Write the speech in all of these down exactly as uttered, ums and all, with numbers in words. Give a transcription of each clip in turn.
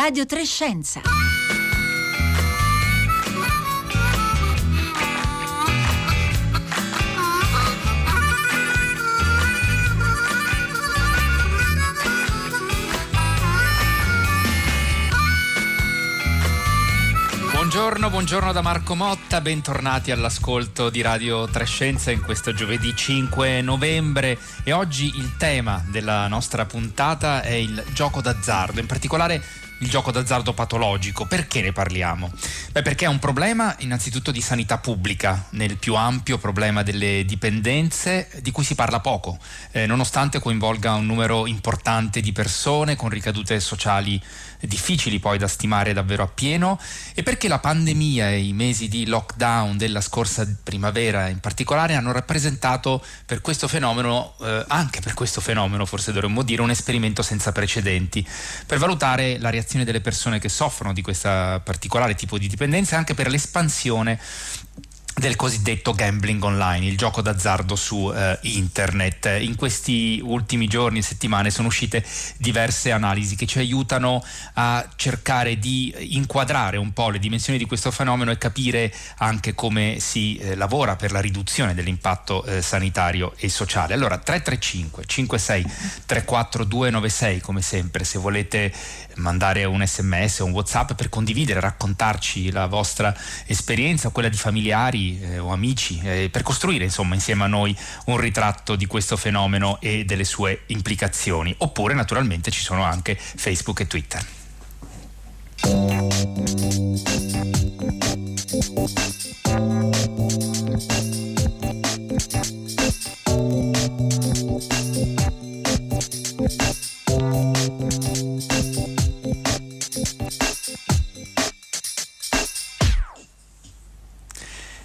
Radio tre Scienza. Buongiorno, buongiorno da Marco Motta, bentornati all'ascolto di Radio tre Scienza in questo giovedì cinque novembre, e oggi il tema della nostra puntata è il gioco d'azzardo, in particolare il gioco d'azzardo patologico. Perché ne parliamo? Beh, perché è un problema innanzitutto di sanità pubblica, nel più ampio problema delle dipendenze, di cui si parla poco, eh, nonostante coinvolga un numero importante di persone con ricadute sociali difficili poi da stimare davvero appieno, e perché la pandemia e i mesi di lockdown della scorsa primavera in particolare hanno rappresentato per questo fenomeno, eh, anche per questo fenomeno forse dovremmo dire, un esperimento senza precedenti per valutare la reazione delle persone che soffrono di questo particolare tipo di dipendenza, anche per l'espansione del cosiddetto gambling online, il gioco d'azzardo su eh, internet. In questi ultimi giorni e settimane sono uscite diverse analisi che ci aiutano a cercare di inquadrare un po' le dimensioni di questo fenomeno e capire anche come si eh, lavora per la riduzione dell'impatto eh, sanitario e sociale. Allora, tre tre cinque cinque sei tre quattro due nove sei, come sempre, se volete mandare un sms o un whatsapp per condividere, raccontarci la vostra esperienza, quella di familiari Eh, o amici, eh, per costruire insomma insieme a noi un ritratto di questo fenomeno e delle sue implicazioni. Oppure naturalmente ci sono anche Facebook e Twitter.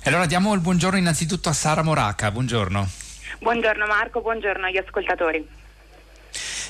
Allora diamo il buongiorno innanzitutto a Sara Moraca, buongiorno. Buongiorno Marco, buongiorno agli ascoltatori.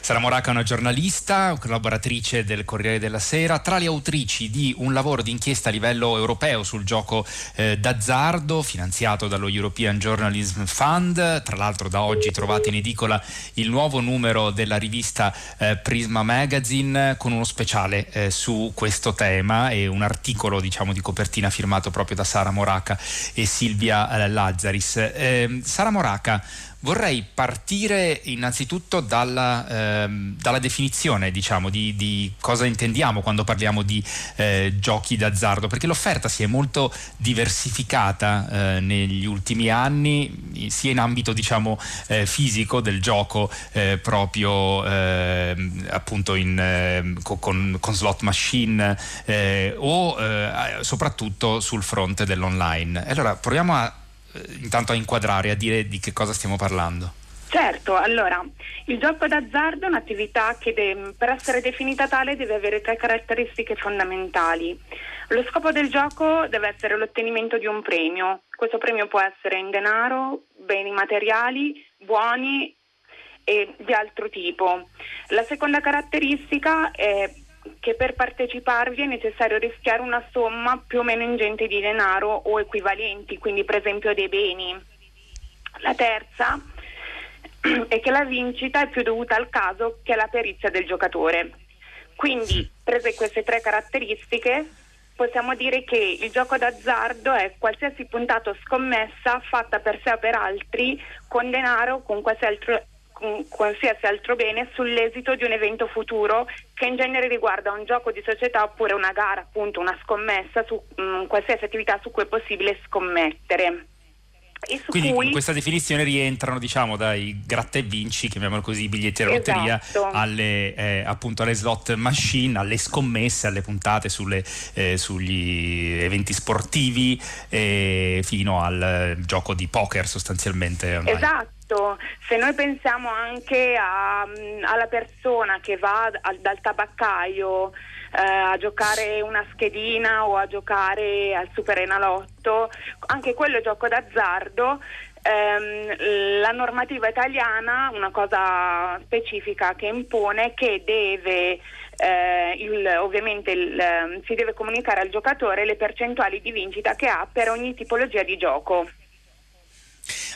Sara Moraca è una giornalista, collaboratrice del Corriere della Sera, tra le autrici di un lavoro di inchiesta a livello europeo sul gioco eh, d'azzardo, finanziato dallo European Journalism Fund. Tra l'altro da oggi trovate in edicola il nuovo numero della rivista eh, Prisma Magazine, con uno speciale eh, su questo tema e un articolo, diciamo, di copertina firmato proprio da Sara Moraca e Silvia Lazzaris. Eh, Sara Moraca, vorrei partire innanzitutto dalla, ehm, dalla definizione, diciamo, di, di cosa intendiamo quando parliamo di eh, giochi d'azzardo, perché l'offerta si è molto diversificata eh, negli ultimi anni, sia in ambito, diciamo, eh, fisico del gioco, eh, proprio eh, appunto in, eh, con, con slot machine, eh, o eh, soprattutto sul fronte dell'online. Allora proviamo a intanto a inquadrare, a dire di che cosa stiamo parlando. Certo, allora il gioco d'azzardo è un'attività che de- per essere definita tale deve avere tre caratteristiche fondamentali. Lo scopo del gioco deve essere l'ottenimento di un premio. Questo premio può essere in denaro, beni materiali, buoni e di altro tipo. La seconda caratteristica è che per parteciparvi è necessario rischiare una somma più o meno ingente di denaro o equivalenti, quindi per esempio dei beni. La terza è che la vincita è più dovuta al caso che alla perizia del giocatore. Quindi, prese queste tre caratteristiche, possiamo dire che il gioco d'azzardo è qualsiasi puntata o scommessa fatta per sé o per altri con denaro o con qualsiasi altro qualsiasi altro bene sull'esito di un evento futuro, che in genere riguarda un gioco di società oppure una gara, appunto una scommessa su mh, qualsiasi attività su cui è possibile scommettere. E su Quindi cui... in questa definizione rientrano, diciamo, dai gratta e vinci, chiamiamolo così, biglietti e lotteria, esatto, alle eh, appunto alle slot machine, alle scommesse, alle puntate sulle, eh, sugli eventi sportivi, eh, fino al gioco di poker sostanzialmente ormai. Esatto. Se noi pensiamo anche a, alla persona che va al, dal tabaccaio eh, a giocare una schedina o a giocare al Superenalotto, anche quello è gioco d'azzardo. Ehm, la normativa italiana, una cosa specifica che impone, che deve eh, il, ovviamente il, si deve comunicare al giocatore le percentuali di vincita che ha per ogni tipologia di gioco.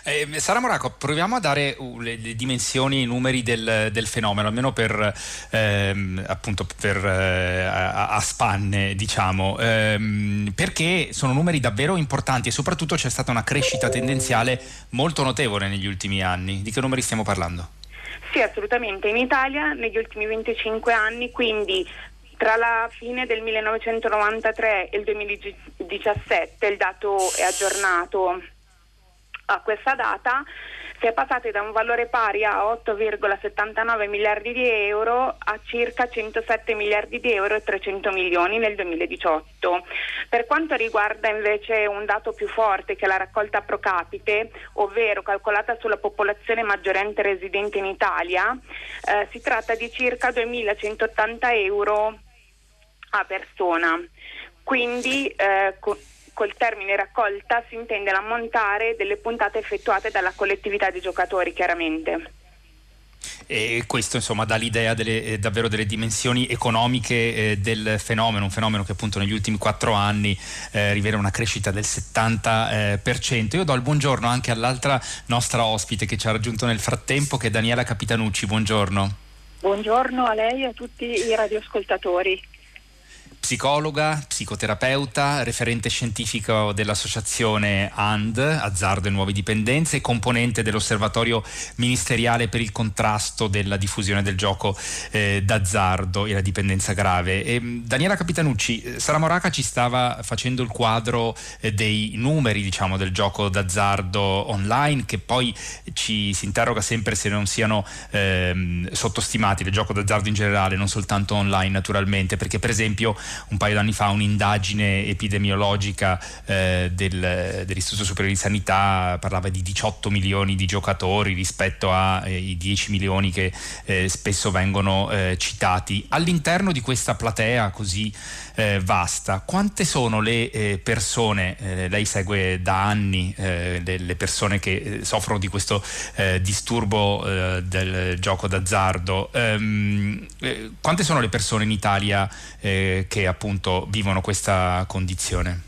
Eh, Sara Moraca, proviamo a dare le, le dimensioni, i numeri del, del fenomeno, almeno per ehm, appunto per eh, a, a spanne, diciamo, ehm, perché sono numeri davvero importanti e soprattutto c'è stata una crescita tendenziale molto notevole negli ultimi anni. Di che numeri stiamo parlando? Sì, assolutamente. In Italia negli ultimi venticinque anni, quindi tra la fine del millenovecentonovantatré e il duemiladiciassette, il dato è aggiornato a questa data, si è passati da un valore pari a otto virgola settantanove miliardi di euro a circa centosette miliardi di euro e trecento milioni nel duemiladiciotto. Per quanto riguarda invece un dato più forte, che è la raccolta pro capite, ovvero calcolata sulla popolazione maggiormente residente in Italia, eh, si tratta di circa duemilacentottanta euro a persona. Quindi eh, co- col termine raccolta si intende l'ammontare delle puntate effettuate dalla collettività di giocatori, chiaramente. E questo insomma dà l'idea delle, eh, davvero delle dimensioni economiche eh, del fenomeno, un fenomeno che appunto negli ultimi quattro anni eh, rivela una crescita del settanta per cento. Io do il buongiorno anche all'altra nostra ospite che ci ha raggiunto nel frattempo, che è Daniela Capitanucci. Buongiorno. Buongiorno a lei e a tutti i radioascoltatori. Psicologa, psicoterapeuta, referente scientifico dell'associazione A N D, Azzardo e Nuove Dipendenze, e componente dell'Osservatorio Ministeriale per il contrasto della diffusione del gioco eh, d'azzardo e la dipendenza grave. E, Daniela Capitanucci, Sara Moraca ci stava facendo il quadro eh, dei numeri, diciamo, del gioco d'azzardo online, che poi ci si interroga sempre se non siano eh, sottostimati, del gioco d'azzardo in generale, non soltanto online naturalmente, perché per esempio un paio d'anni fa un'indagine epidemiologica eh, del, dell'Istituto Superiore di Sanità parlava di diciotto milioni di giocatori rispetto ai eh, dieci milioni che eh, spesso vengono eh, citati. All'interno di questa platea così eh, vasta, quante sono le eh, persone, eh, lei segue da anni eh, le, le persone che soffrono di questo eh, disturbo eh, del gioco d'azzardo, ehm, eh, quante sono le persone in Italia eh, che appunto vivono questa condizione?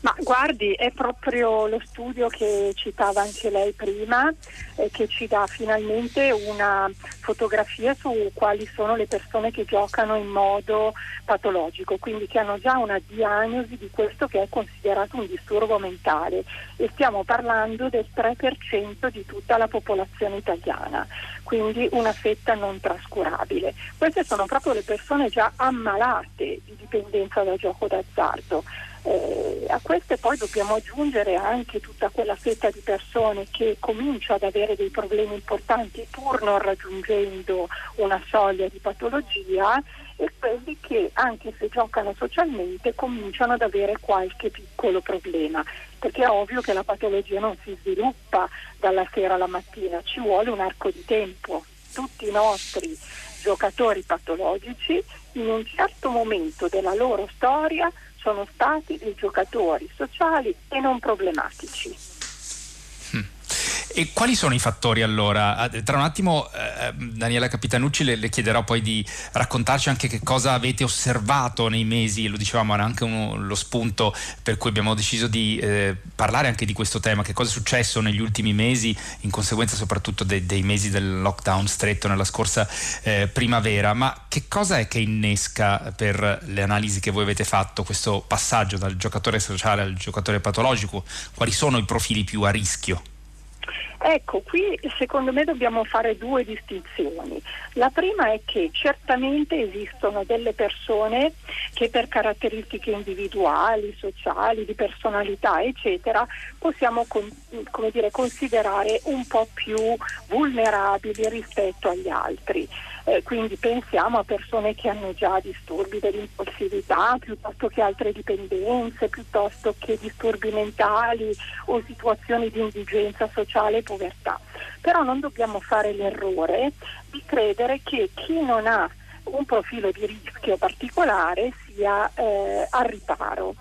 Ma guardi, è proprio lo studio che citava anche lei prima, eh, che ci dà finalmente una fotografia su quali sono le persone che giocano in modo patologico, quindi che hanno già una diagnosi di questo che è considerato un disturbo mentale, e stiamo parlando del tre per cento di tutta la popolazione italiana, quindi una fetta non trascurabile. Queste sono proprio le persone già ammalate di dipendenza dal gioco d'azzardo. Eh, a queste poi dobbiamo aggiungere anche tutta quella fetta di persone che comincia ad avere dei problemi importanti pur non raggiungendo una soglia di patologia, e quelli che anche se giocano socialmente cominciano ad avere qualche piccolo problema, perché è ovvio che la patologia non si sviluppa dalla sera alla mattina, ci vuole un arco di tempo. Tutti i nostri giocatori patologici in un certo momento della loro storia sono stati dei giocatori sociali e non problematici. E quali sono i fattori allora? Tra un attimo eh, Daniela Capitanucci le, le chiederò poi di raccontarci anche che cosa avete osservato nei mesi, lo dicevamo era anche uno, lo spunto per cui abbiamo deciso di eh, parlare anche di questo tema, che cosa è successo negli ultimi mesi in conseguenza soprattutto de, dei mesi del lockdown stretto nella scorsa eh, primavera. Ma che cosa è che innesca, per le analisi che voi avete fatto, questo passaggio dal giocatore sociale al giocatore patologico? Quali sono i profili più a rischio? Ecco, qui secondo me dobbiamo fare due distinzioni. La prima è che certamente esistono delle persone che per caratteristiche individuali, sociali, di personalità, eccetera, possiamo con, come dire, considerare un po' più vulnerabili rispetto agli altri. Eh, quindi pensiamo a persone che hanno già disturbi dell'impulsività, piuttosto che altre dipendenze, piuttosto che disturbi mentali o situazioni di indigenza sociale e povertà. Però non dobbiamo fare l'errore di credere che chi non ha un profilo di rischio particolare sia eh, al riparo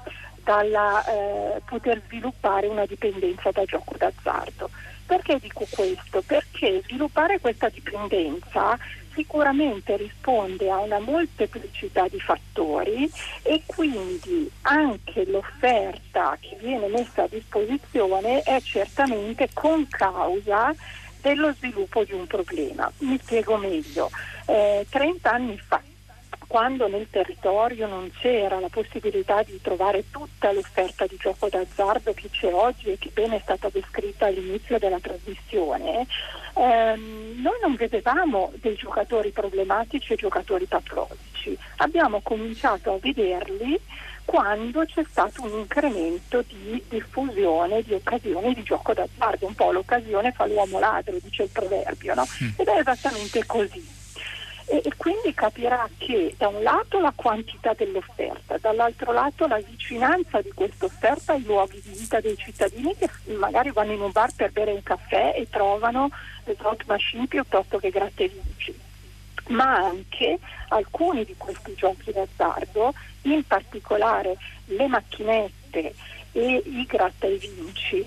dalla eh, poter sviluppare una dipendenza da gioco d'azzardo. Perché dico questo? Perché sviluppare questa dipendenza sicuramente risponde a una molteplicità di fattori, e quindi anche l'offerta che viene messa a disposizione è certamente concausa dello sviluppo di un problema. Mi spiego meglio. Eh, trent'anni fa, quando nel territorio non c'era la possibilità di trovare tutta l'offerta di gioco d'azzardo che c'è oggi e che bene è stata descritta all'inizio della trasmissione, ehm, noi non vedevamo dei giocatori problematici e giocatori patologici. Abbiamo cominciato a vederli quando c'è stato un incremento di diffusione di occasioni di gioco d'azzardo. Un po' l'occasione fa l'uomo ladro, dice il proverbio, no? Ed è esattamente così. E quindi capirà che da un lato la quantità dell'offerta, dall'altro lato la vicinanza di quest'offerta ai luoghi di vita dei cittadini, che magari vanno in un bar per bere un caffè e trovano le slot machine piuttosto che grattevinci. Ma anche alcuni di questi giochi d'azzardo, in particolare le macchinette e i gratta e vinci,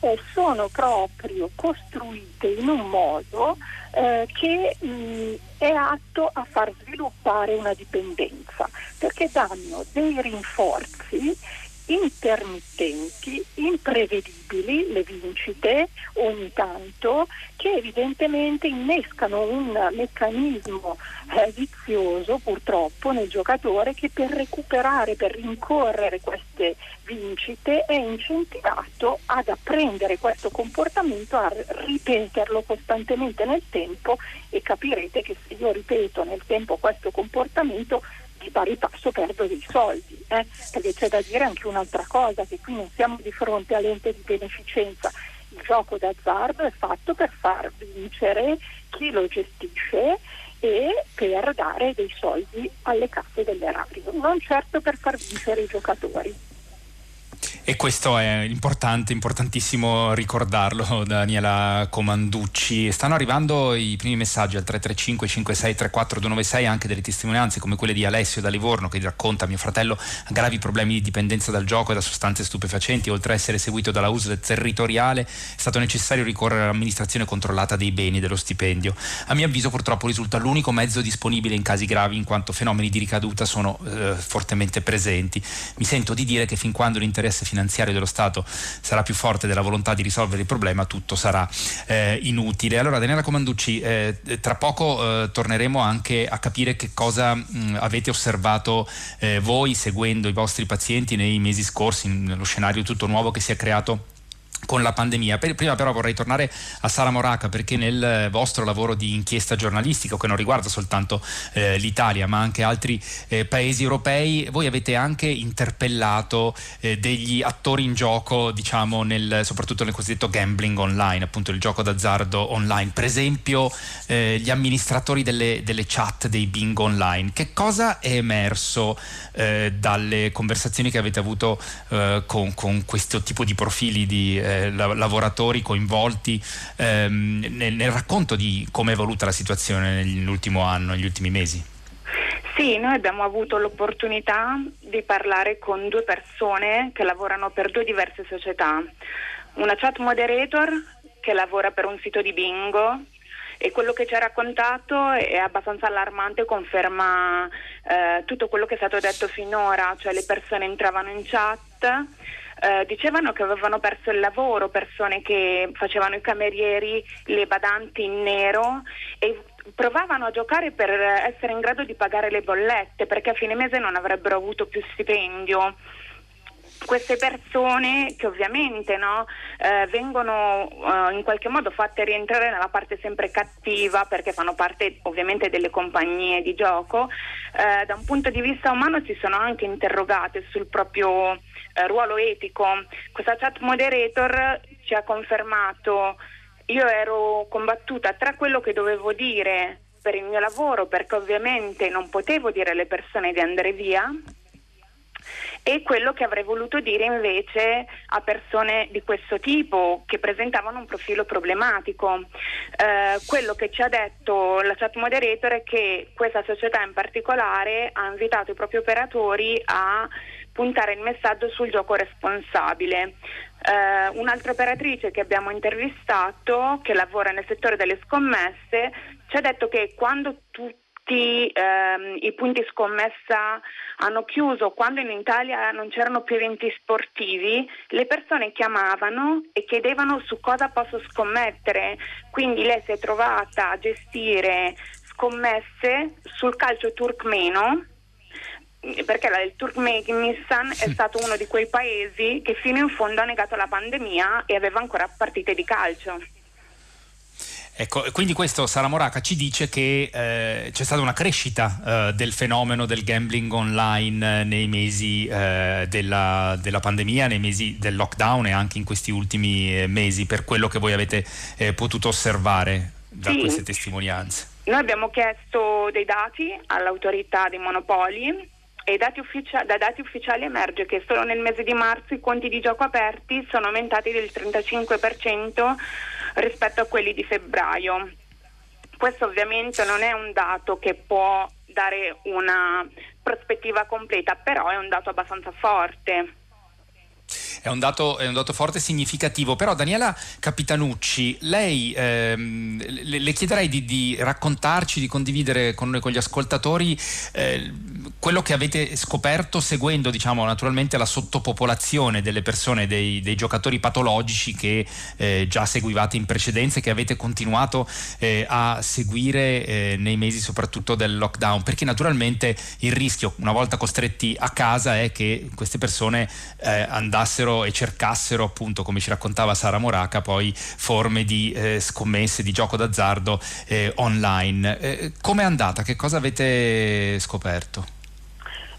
eh, sono proprio costruite in un modo eh, che mh, è atto a far sviluppare una dipendenza, perché danno dei rinforzi intermittenti, imprevedibili, le vincite ogni tanto, che evidentemente innescano un meccanismo eh, vizioso purtroppo nel giocatore, che per recuperare, per rincorrere queste vincite è incentivato ad apprendere questo comportamento, a ripeterlo costantemente nel tempo, e capirete che se io ripeto nel tempo questo comportamento di pari passo perdo dei soldi, eh? perché c'è da dire anche un'altra cosa, che qui non siamo di fronte all'ente di beneficenza. Il gioco d'azzardo è fatto per far vincere chi lo gestisce e per dare dei soldi alle casse dell'erario, non certo per far vincere i giocatori. E questo è importante, importantissimo ricordarlo, Daniela Comanducci. Stanno arrivando i primi messaggi al tre tre cinque cinque sei tre quattro due nove sei, anche delle testimonianze come quelle di Alessio da Livorno, che racconta: mio fratello ha gravi problemi di dipendenza dal gioco e da sostanze stupefacenti. Oltre a essere seguito dalla U S L territoriale, è stato necessario ricorrere all'amministrazione controllata dei beni dello stipendio. A mio avviso purtroppo risulta l'unico mezzo disponibile in casi gravi, in quanto fenomeni di ricaduta sono eh, fortemente presenti. Mi sento di dire che fin quando l'interesse finanziario dello Stato sarà più forte della volontà di risolvere il problema, tutto sarà eh, inutile. Allora, Daniela Comanducci, eh, tra poco eh, torneremo anche a capire che cosa mh, avete osservato eh, voi seguendo i vostri pazienti nei mesi scorsi, nello scenario tutto nuovo che si è creato con la pandemia. Per, prima però vorrei tornare a Sara Moraca, perché nel vostro lavoro di inchiesta giornalistica, che non riguarda soltanto eh, l'Italia ma anche altri eh, paesi europei, voi avete anche interpellato eh, degli attori in gioco, diciamo, nel, soprattutto nel cosiddetto gambling online, appunto il gioco d'azzardo online, per esempio eh, gli amministratori delle, delle chat dei bingo online. Che cosa è emerso eh, dalle conversazioni che avete avuto eh, con, con questo tipo di profili di eh, lavoratori coinvolti ehm, nel, nel racconto di come è evoluta la situazione nell'ultimo anno, negli ultimi mesi? Sì, noi abbiamo avuto l'opportunità di parlare con due persone che lavorano per due diverse società, una chat moderator che lavora per un sito di bingo, e quello che ci ha raccontato è abbastanza allarmante, conferma eh, tutto quello che è stato detto finora, cioè le persone entravano in chat, Uh, dicevano che avevano perso il lavoro, persone che facevano i camerieri, le badanti in nero, e provavano a giocare per essere in grado di pagare le bollette, perché a fine mese non avrebbero avuto più stipendio. Queste persone che ovviamente no, eh, vengono eh, in qualche modo fatte rientrare nella parte sempre cattiva, perché fanno parte ovviamente delle compagnie di gioco, eh, da un punto di vista umano si sono anche interrogate sul proprio eh, ruolo etico. Questa chat moderator ci ha confermato: io ero combattuta tra quello che dovevo dire per il mio lavoro, perché ovviamente non potevo dire alle persone di andare via, e quello che avrei voluto dire invece a persone di questo tipo che presentavano un profilo problematico. Eh, quello che ci ha detto la chat moderator è che questa società in particolare ha invitato i propri operatori a puntare il messaggio sul gioco responsabile. Uh, un'altra operatrice che abbiamo intervistato, che lavora nel settore delle scommesse, ci ha detto che quando tutti uh, i punti scommessa hanno chiuso, quando in Italia non c'erano più eventi sportivi, le persone chiamavano e chiedevano su cosa posso scommettere, quindi lei si è trovata a gestire scommesse sul calcio turkmeno, perché il Turkmenistan è stato uno di quei paesi che fino in fondo ha negato la pandemia e aveva ancora partite di calcio. Ecco, quindi questo, Sara Moraca, ci dice che eh, c'è stata una crescita eh, del fenomeno del gambling online nei mesi eh, della, della pandemia, nei mesi del lockdown e anche in questi ultimi mesi, per quello che voi avete eh, potuto osservare da sì. queste testimonianze. Noi abbiamo chiesto dei dati all'autorità dei monopoli e dati ufficia- da dati ufficiali emerge che solo nel mese di marzo i conti di gioco aperti sono aumentati del trentacinque per cento rispetto a quelli di febbraio. Questo ovviamente non è un dato che può dare una prospettiva completa, però è un dato abbastanza forte. È un dato, è un dato forte e significativo, però Daniela Capitanucci, lei ehm, le, le chiederei di, di raccontarci, di condividere con noi, con gli ascoltatori, eh, quello che avete scoperto seguendo, diciamo, naturalmente la sottopopolazione delle persone, dei, dei giocatori patologici che eh, già seguivate in precedenza e che avete continuato eh, a seguire eh, nei mesi soprattutto del lockdown, perché naturalmente il rischio, una volta costretti a casa, è che queste persone eh, andassero e cercassero, appunto, come ci raccontava Sara Moraca, poi forme di eh, scommesse, di gioco d'azzardo eh, online. Eh, com'è andata? Che cosa avete scoperto?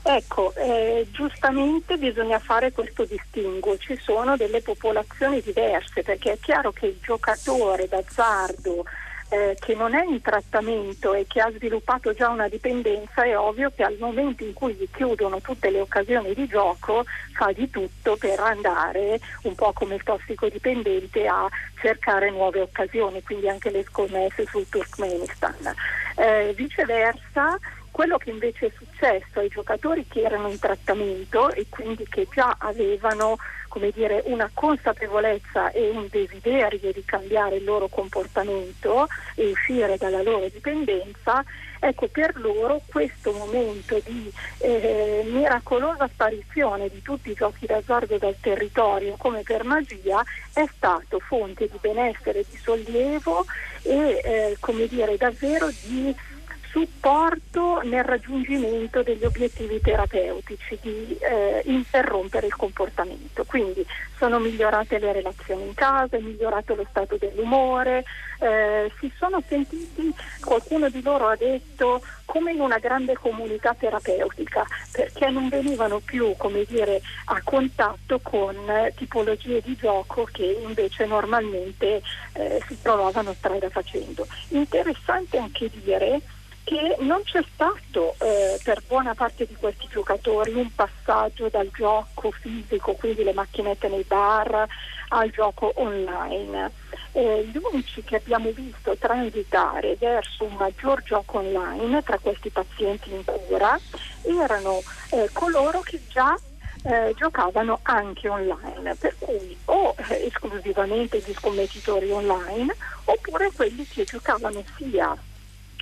Ecco, eh, giustamente bisogna fare questo distinguo, ci sono delle popolazioni diverse, perché è chiaro che il giocatore d'azzardo eh, che non è in trattamento e che ha sviluppato già una dipendenza, è ovvio che al momento in cui gli chiudono tutte le occasioni di gioco fa di tutto per andare, un po' come il tossicodipendente, a cercare nuove occasioni, quindi anche le scommesse sul Turkmenistan. Eh, viceversa, quello che invece è successo ai giocatori che erano in trattamento e quindi che già avevano, come dire, una consapevolezza e un desiderio di cambiare il loro comportamento e uscire dalla loro dipendenza, ecco, per loro questo momento di eh, miracolosa sparizione di tutti i giochi d'azzardo dal territorio, come per magia, è stato fonte di benessere, di sollievo e eh, come dire, davvero di supporto nel raggiungimento degli obiettivi terapeutici di eh, interrompere il comportamento. Quindi sono migliorate le relazioni in casa, è migliorato lo stato dell'umore, eh, si sono sentiti, qualcuno di loro ha detto, come in una grande comunità terapeutica, perché non venivano più, come dire, a contatto con tipologie di gioco che invece normalmente eh, si trovavano strada facendo. Interessante anche dire che non c'è stato eh, per buona parte di questi giocatori un passaggio dal gioco fisico, quindi le macchinette nei bar, al gioco online. Eh, gli unici che abbiamo visto transitare verso un maggior gioco online tra questi pazienti in cura erano eh, coloro che già Eh, giocavano anche online, per cui o eh, esclusivamente gli scommettitori online oppure quelli che giocavano sia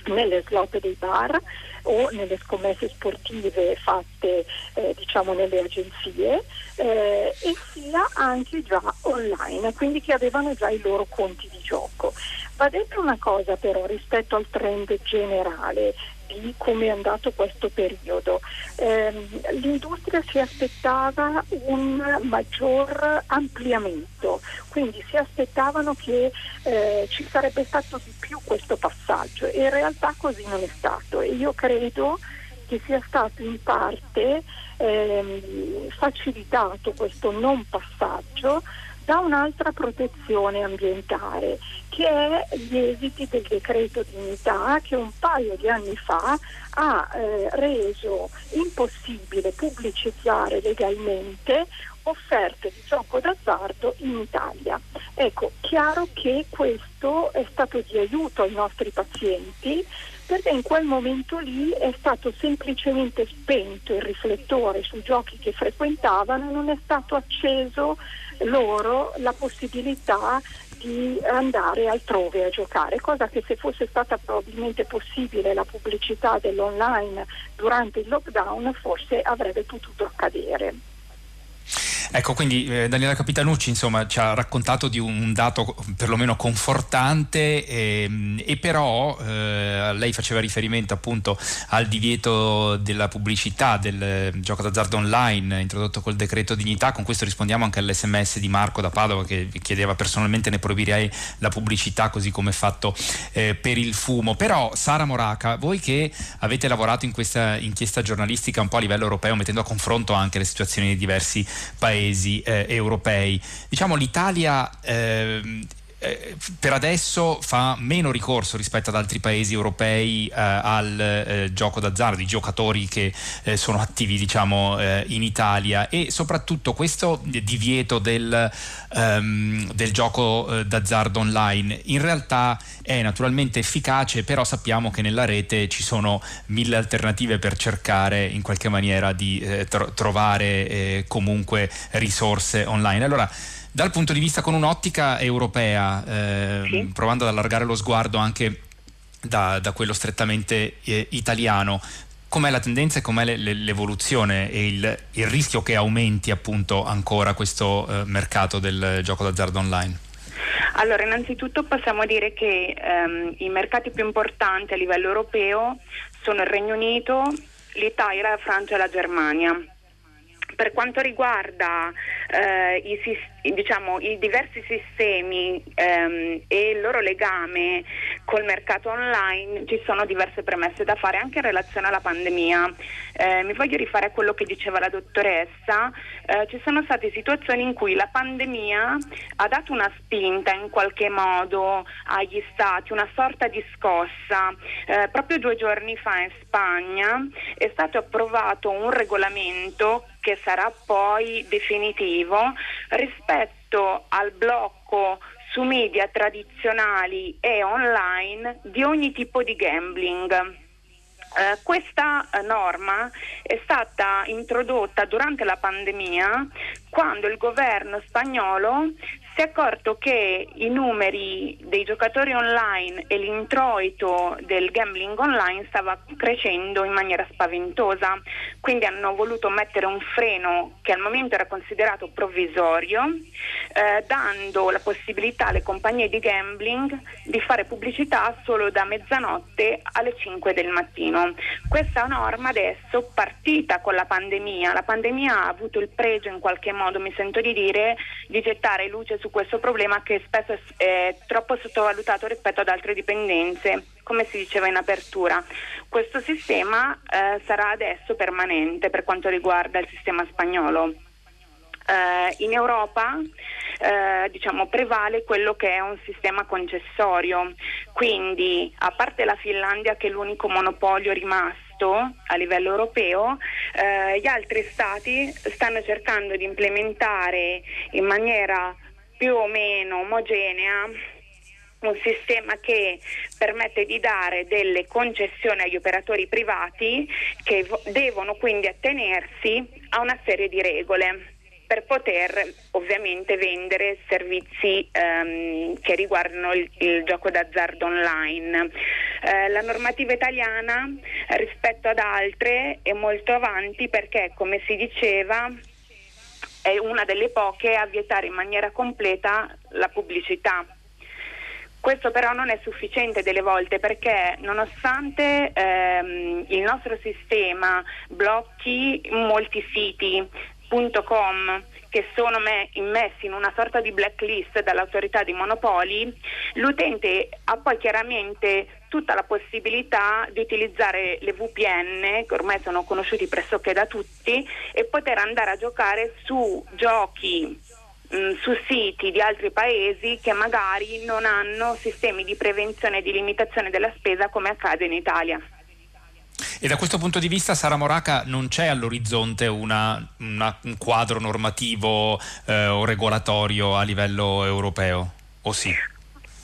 nelle slot dei bar o nelle scommesse sportive fatte eh, diciamo nelle agenzie eh, e sia anche già online, quindi che avevano già i loro conti di gioco. Va detto una cosa però rispetto al trend generale di come è andato questo periodo. Eh, l'industria si aspettava un maggior ampliamento, quindi si aspettavano che eh, ci sarebbe stato di più questo passaggio e in realtà così non è stato, e io credo che sia stato in parte eh, facilitato questo non passaggio da un'altra protezione ambientale, che è gli esiti del decreto dignità, che un paio di anni fa ha eh, reso impossibile pubblicizzare legalmente offerte di gioco d'azzardo in Italia. Ecco, chiaro che questo è stato di aiuto ai nostri pazienti, perché in quel momento lì è stato semplicemente spento il riflettore sui giochi che frequentavano, non è stato acceso loro la possibilità di andare altrove a giocare, cosa che se fosse stata probabilmente possibile la pubblicità dell'online durante il lockdown forse avrebbe potuto accadere. Ecco, quindi eh, Daniela Capitanucci insomma ci ha raccontato di un dato perlomeno confortante, ehm, e però eh, lei faceva riferimento appunto al divieto della pubblicità del eh, gioco d'azzardo online introdotto col decreto dignità. Con questo rispondiamo anche all'esse emme esse di Marco da Padova, che chiedeva: personalmente ne proibirei la pubblicità, così come fatto eh, per il fumo. Però Sara Moraca, voi che avete lavorato in questa inchiesta giornalistica un po' a livello europeo, mettendo a confronto anche le situazioni di diversi paesi paesi eh, europei, diciamo l'Italia eh, eh, per adesso fa meno ricorso rispetto ad altri paesi europei eh, al eh, gioco d'azzardo, i giocatori che eh, sono attivi diciamo eh, in Italia, e soprattutto questo divieto del, ehm, del gioco eh, d'azzardo online in realtà è naturalmente efficace, però sappiamo che nella rete ci sono mille alternative per cercare in qualche maniera di eh, tro- trovare eh, comunque risorse online. Allora, dal punto di vista, con un'ottica europea, eh, sì. provando ad allargare lo sguardo anche da, da quello strettamente eh, italiano, com'è la tendenza e com'è le, le, l'evoluzione e il, il rischio che aumenti appunto ancora questo eh, mercato del gioco d'azzardo online? Allora, innanzitutto possiamo dire che ehm, i mercati più importanti a livello europeo sono il Regno Unito, l'Italia, la Francia e la Germania. Per quanto riguarda eh, i, diciamo, i diversi sistemi ehm, e il loro legame col mercato online, ci sono diverse premesse da fare anche in relazione alla pandemia. Eh, mi voglio rifare a quello che diceva la dottoressa. Eh, ci sono state situazioni in cui la pandemia ha dato una spinta in qualche modo agli stati, una sorta di scossa. Eh, proprio due giorni fa in Spagna è stato approvato un regolamento che sarà poi definitivo rispetto al blocco su media tradizionali e online di ogni tipo di gambling. Eh, questa norma è stata introdotta durante la pandemia, quando il governo spagnolo si è accorto che i numeri dei giocatori online e l'introito del gambling online stava crescendo in maniera spaventosa, quindi hanno voluto mettere un freno che al momento era considerato provvisorio, eh, dando la possibilità alle compagnie di gambling di fare pubblicità solo da mezzanotte alle cinque del mattino. Questa norma adesso, partita con la pandemia, la pandemia ha avuto il pregio in qualche modo, mi sento di dire, di gettare luce su questo problema che spesso è troppo sottovalutato rispetto ad altre dipendenze, come si diceva in apertura. Questo sistema eh, sarà adesso permanente per quanto riguarda il sistema spagnolo. Eh, in Europa eh, diciamo prevale quello che è un sistema concessorio, quindi a parte la Finlandia, che è l'unico monopolio rimasto a livello europeo, eh, gli altri stati stanno cercando di implementare in maniera più o meno omogenea un sistema che permette di dare delle concessioni agli operatori privati, che vo- devono quindi attenersi a una serie di regole per poter ovviamente vendere servizi ehm, che riguardano il, il gioco d'azzardo online. Eh, la normativa italiana rispetto ad altre è molto avanti, perché, come si diceva, è una delle poche a vietare in maniera completa la pubblicità. Questo però non è sufficiente delle volte, perché nonostante ehm, il nostro sistema blocchi molti siti .com che sono me- immessi in una sorta di blacklist dall'autorità dei monopoli, l'utente ha poi chiaramente tutta la possibilità di utilizzare le vu pi enne, che ormai sono conosciuti pressoché da tutti, e poter andare a giocare su giochi, mh, su siti di altri paesi che magari non hanno sistemi di prevenzione e di limitazione della spesa come accade in Italia. E da questo punto di vista, Sara Moraca, non c'è all'orizzonte una, una, un quadro normativo eh, o regolatorio a livello europeo, o sì?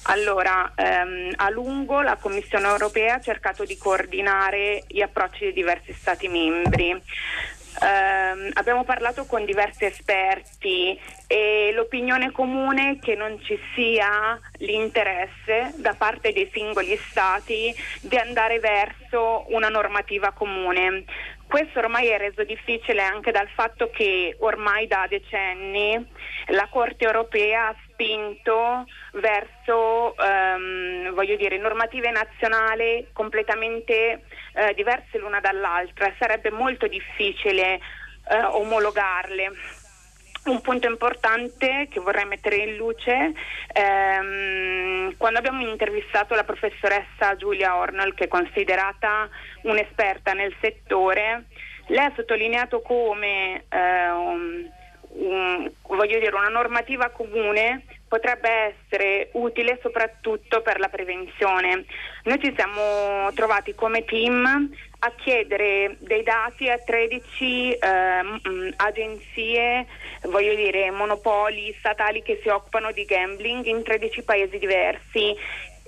Allora, ehm, a lungo la Commissione europea ha cercato di coordinare gli approcci dei diversi Stati membri. Um, abbiamo parlato con diversi esperti e l'opinione comune è che non ci sia l'interesse da parte dei singoli stati di andare verso una normativa comune. Questo ormai è reso difficile anche dal fatto che ormai da decenni la Corte europea ha spinto verso um, voglio dire, normative nazionali completamente Eh, diverse l'una dall'altra, sarebbe molto difficile eh, omologarle. Un punto importante che vorrei mettere in luce, ehm, quando abbiamo intervistato la professoressa Giulia Ornall, che è considerata un'esperta nel settore, lei ha sottolineato come eh, un, un, voglio dire, una normativa comune potrebbe essere utile soprattutto per la prevenzione. Noi ci siamo trovati come team a chiedere dei dati a tredici eh, agenzie, voglio dire monopoli statali che si occupano di gambling in tredici paesi diversi.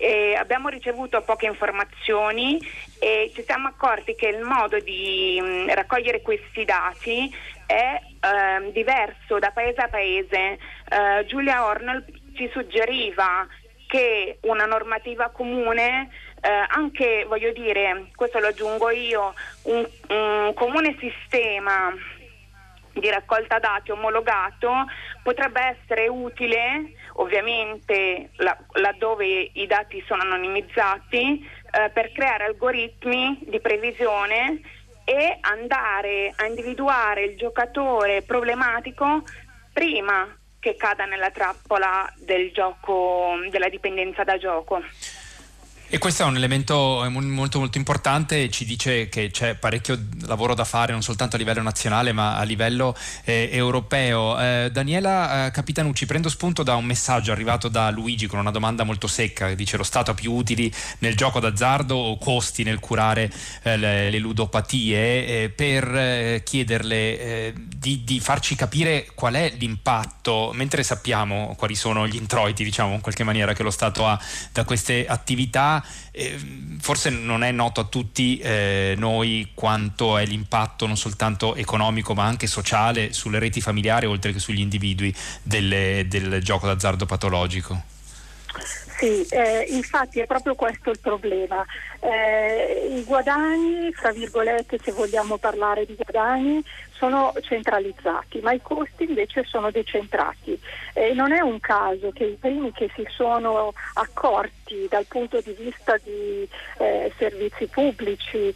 E abbiamo ricevuto poche informazioni e ci siamo accorti che il modo di mh, raccogliere questi dati è eh, diverso da paese a paese. Eh, Giulia Ornall ci suggeriva che una normativa comune, eh, anche, voglio dire, questo lo aggiungo io, un, un comune sistema di raccolta dati omologato potrebbe essere utile, ovviamente la, laddove i dati sono anonimizzati, eh, per creare algoritmi di previsione e andare a individuare il giocatore problematico prima che cada nella trappola del gioco, della dipendenza da gioco. E questo è un elemento molto molto importante, ci dice che c'è parecchio lavoro da fare non soltanto a livello nazionale ma a livello eh, europeo. Eh, Daniela eh, Capitanucci, prendo spunto da un messaggio arrivato da Luigi con una domanda molto secca che dice: lo Stato ha più utili nel gioco d'azzardo o costi nel curare eh, le, le ludopatie? Eh, per eh, chiederle eh, di, di farci capire qual è l'impatto, mentre sappiamo quali sono gli introiti, diciamo in qualche maniera, che lo Stato ha da queste attività. Forse non è noto a tutti eh, noi quanto è l'impatto non soltanto economico ma anche sociale sulle reti familiari oltre che sugli individui delle, del gioco d'azzardo patologico. Sì, eh, infatti è proprio questo il problema. Eh, i guadagni, fra virgolette, se vogliamo parlare di guadagni, sono centralizzati, ma i costi invece sono decentrati. E non è un caso che i primi che si sono accorti dal punto di vista di eh, servizi pubblici eh,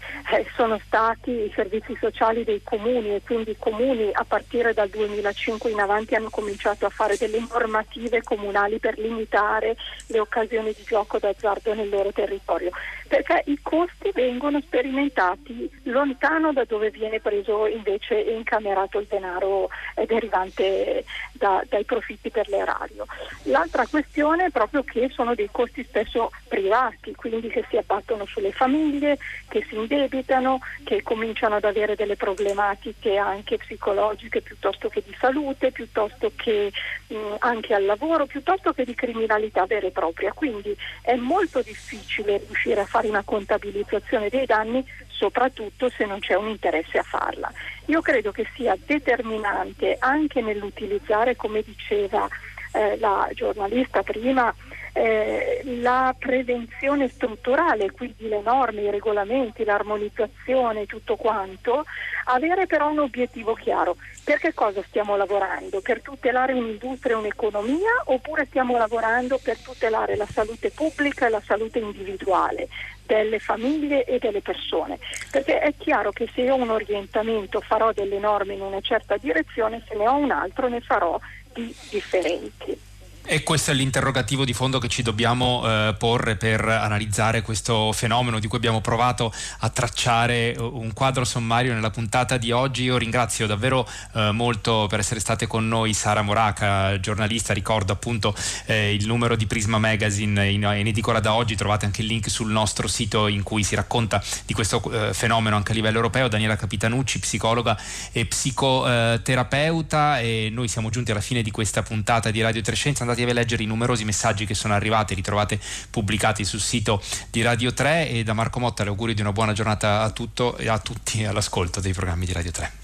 sono stati i servizi sociali dei comuni, e quindi i comuni a partire dal duemilacinque in avanti hanno cominciato a fare delle normative comunali per limitare le occasioni di gioco d'azzardo nel loro territorio, perché i costi vengono sperimentati lontano da dove viene preso invece e incamerato il denaro eh, derivante da, dai profitti per l'erario. L'altra questione è proprio che sono dei costi spesso privati, quindi che si abbattono sulle famiglie, che si indebitano, che cominciano ad avere delle problematiche anche psicologiche piuttosto che di salute, piuttosto che mh, anche al lavoro, piuttosto che di criminalità vera e propria. Quindi è molto difficile riuscire a fare una contabilizzazione dei danni, soprattutto se non c'è un interesse a farla. Io credo che sia determinante anche nell'utilizzare, come diceva eh, la giornalista prima, eh, la prevenzione strutturale, quindi le norme, i regolamenti, l'armonizzazione, tutto quanto, avere però un obiettivo chiaro. Per che cosa stiamo lavorando? Per tutelare un'industria e un'economia, oppure stiamo lavorando per tutelare la salute pubblica e la salute individuale delle famiglie e delle persone? Perché è chiaro che se io ho un orientamento farò delle norme in una certa direzione, se ne ho un altro ne farò di differenti. E questo è l'interrogativo di fondo che ci dobbiamo eh, porre per analizzare questo fenomeno di cui abbiamo provato a tracciare un quadro sommario nella puntata di oggi. Io ringrazio davvero eh, molto per essere state con noi Sara Moraca, giornalista. Ricordo appunto eh, il numero di Prisma Magazine in, in edicola da oggi, trovate anche il link sul nostro sito in cui si racconta di questo eh, fenomeno anche a livello europeo. Daniela Capitanucci, psicologa e psicoterapeuta, e noi siamo giunti alla fine di questa puntata di Radio tre Scienza. Andatevi a leggere i numerosi messaggi che sono arrivati, li trovate pubblicati sul sito di Radio tre, e da Marco Motta l'augurio di una buona giornata a tutto e a tutti all'ascolto dei programmi di Radio tre.